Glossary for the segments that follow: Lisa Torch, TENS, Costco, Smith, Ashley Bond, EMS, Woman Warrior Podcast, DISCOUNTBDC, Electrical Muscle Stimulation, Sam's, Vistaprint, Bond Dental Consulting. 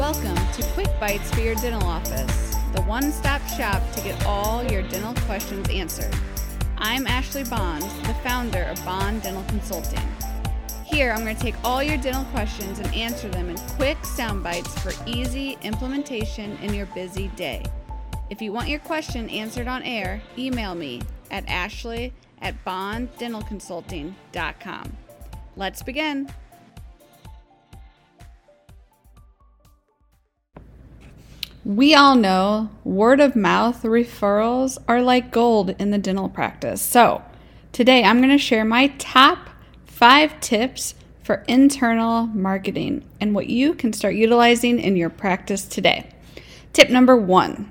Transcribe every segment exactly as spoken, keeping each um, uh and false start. Welcome to Quick Bites for your dental office, the one-stop shop to get all your dental questions answered. I'm Ashley Bond, the founder of Bond Dental Consulting. Here, I'm going to take all your dental questions and answer them in quick sound bites for easy implementation in your busy day. If you want your question answered on air, email me at ashley at bond dental consulting dot com. Let's begin. We all know word of mouth referrals are like gold in the dental practice. So today I'm going to share my top five tips for internal marketing and what you can start utilizing in your practice today. Tip number one,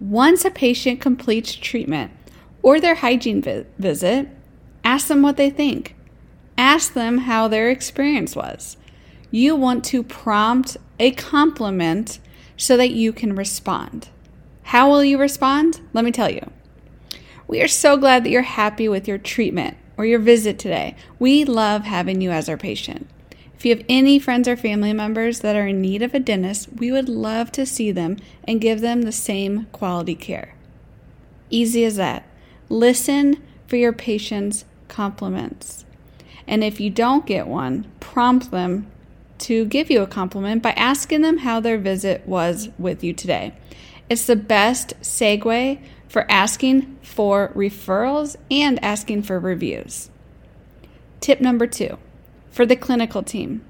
once a patient completes treatment or their hygiene vi- visit, ask them what they think. Ask them how their experience was. You want to prompt a compliment so that you can respond. How will you respond? Let me tell you. We are so glad that you're happy with your treatment or your visit today. We love having you as our patient. If you have any friends or family members that are in need of a dentist, we would love to see them and give them the same quality care. Easy as that. Listen for your patient's compliments. And if you don't get one, prompt them to give you a compliment by asking them how their visit was with you today. It's the best segue for asking for referrals and asking for reviews. Tip number two, for the clinical team.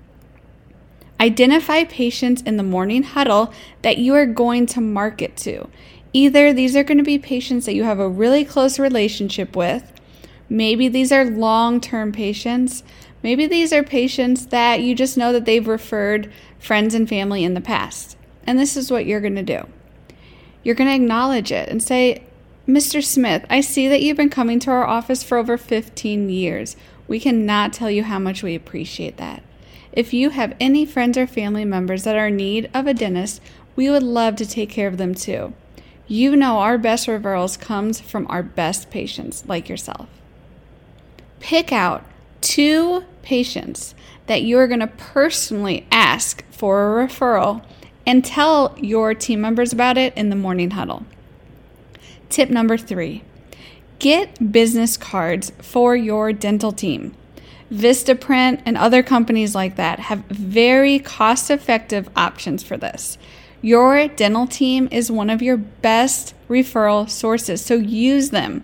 Identify patients in the morning huddle that you are going to market to. Either these are going to be patients that you have a really close relationship with, maybe these are long-term patients, maybe these are patients that you just know that they've referred friends and family in the past. And this is what you're going to do. You're going to acknowledge it and say, Mister Smith, I see that you've been coming to our office for over fifteen years. We cannot tell you how much we appreciate that. If you have any friends or family members that are in need of a dentist, we would love to take care of them too. You know our best referrals comes from our best patients like yourself. Pick out two patients that you're going to personally ask for a referral and tell your team members about it in the morning huddle. Tip number three, get business cards for your dental team. Vistaprint and other companies like that have very cost-effective options for this. Your dental team is one of your best referral sources, so use them.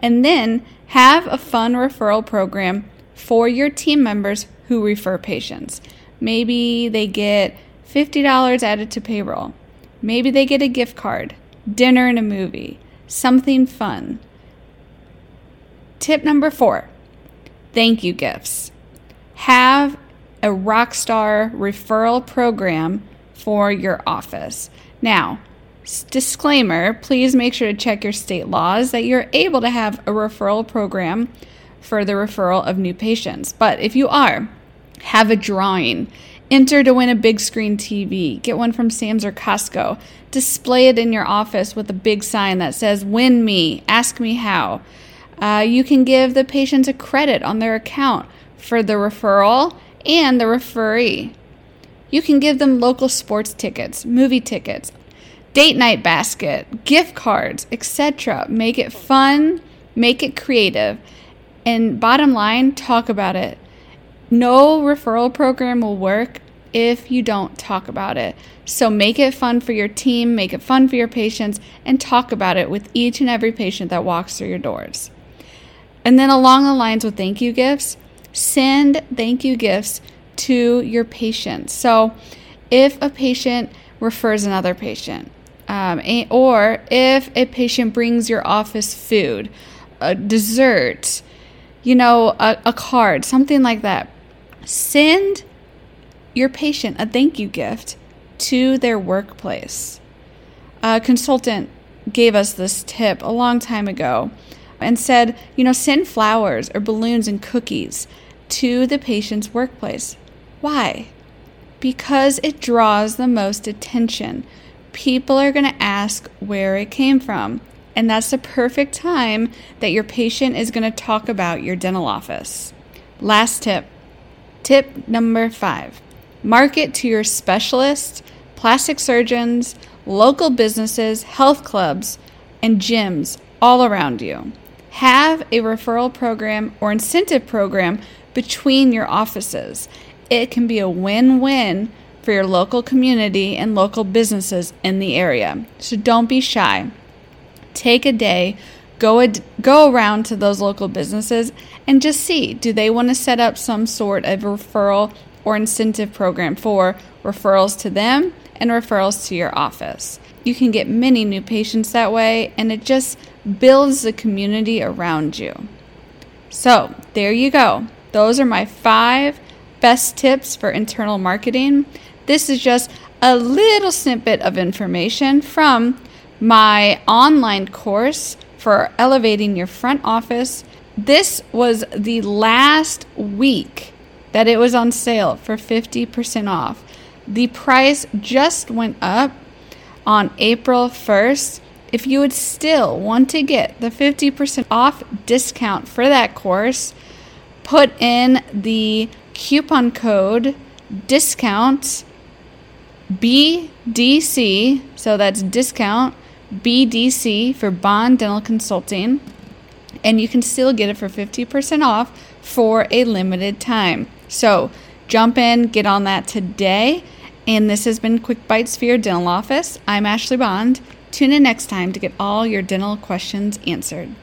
And then have a fun referral program for your team members who refer patients. Maybe they get fifty dollars added to payroll. Maybe they get a gift card, dinner and a movie, something fun. Tip number four, thank you gifts. Have a rockstar referral program for your office. Now, disclaimer, please make sure to check your state laws that you're able to have a referral program for the referral of new patients. But if you are, have a drawing. Enter to win a big screen T V. Get one from Sam's or Costco. Display it in your office with a big sign that says, win me, ask me how. Uh, you can give the patients a credit on their account for the referral and the referee. You can give them local sports tickets, movie tickets, date night basket, gift cards, et cetera. Make it fun, make it creative. And bottom line, talk about it. No referral program will work if you don't talk about it. So make it fun for your team, make it fun for your patients, and talk about it with each and every patient that walks through your doors. And then along the lines with thank you gifts, send thank you gifts to your patients. So if a patient refers another patient, um, or if a patient brings your office food, a dessert, you know, a, a card, something like that. Send your patient a thank you gift to their workplace. A consultant gave us this tip a long time ago and said, you know, send flowers or balloons and cookies to the patient's workplace. Why? Because it draws the most attention. People are going to ask where it came from. And that's the perfect time that your patient is going to talk about your dental office. Last tip, tip number five, market to your specialist, plastic surgeons, local businesses, health clubs, and gyms all around you. Have a referral program or incentive program between your offices. It can be a win-win for your local community and local businesses in the area. So don't be shy. Take a day, go ad- go around to those local businesses and just see, do they want to set up some sort of referral or incentive program for referrals to them and referrals to your office. You can get many new patients that way, and it just builds the community around you. So there you go. Those are my five best tips for internal marketing. This is just a little snippet of information from my online course for elevating your front office. This was the last week that it was on sale for fifty percent off. The price just went up on April first. If you would still want to get the fifty percent off discount for that course, put in the coupon code discount B D C, so that's discount B D C for Bond Dental Consulting, and you can still get it for fifty percent off for a limited time. So jump in, get on that today. And this has been Quick Bites for your dental office. I'm Ashley Bond. Tune in next time to get all your dental questions answered.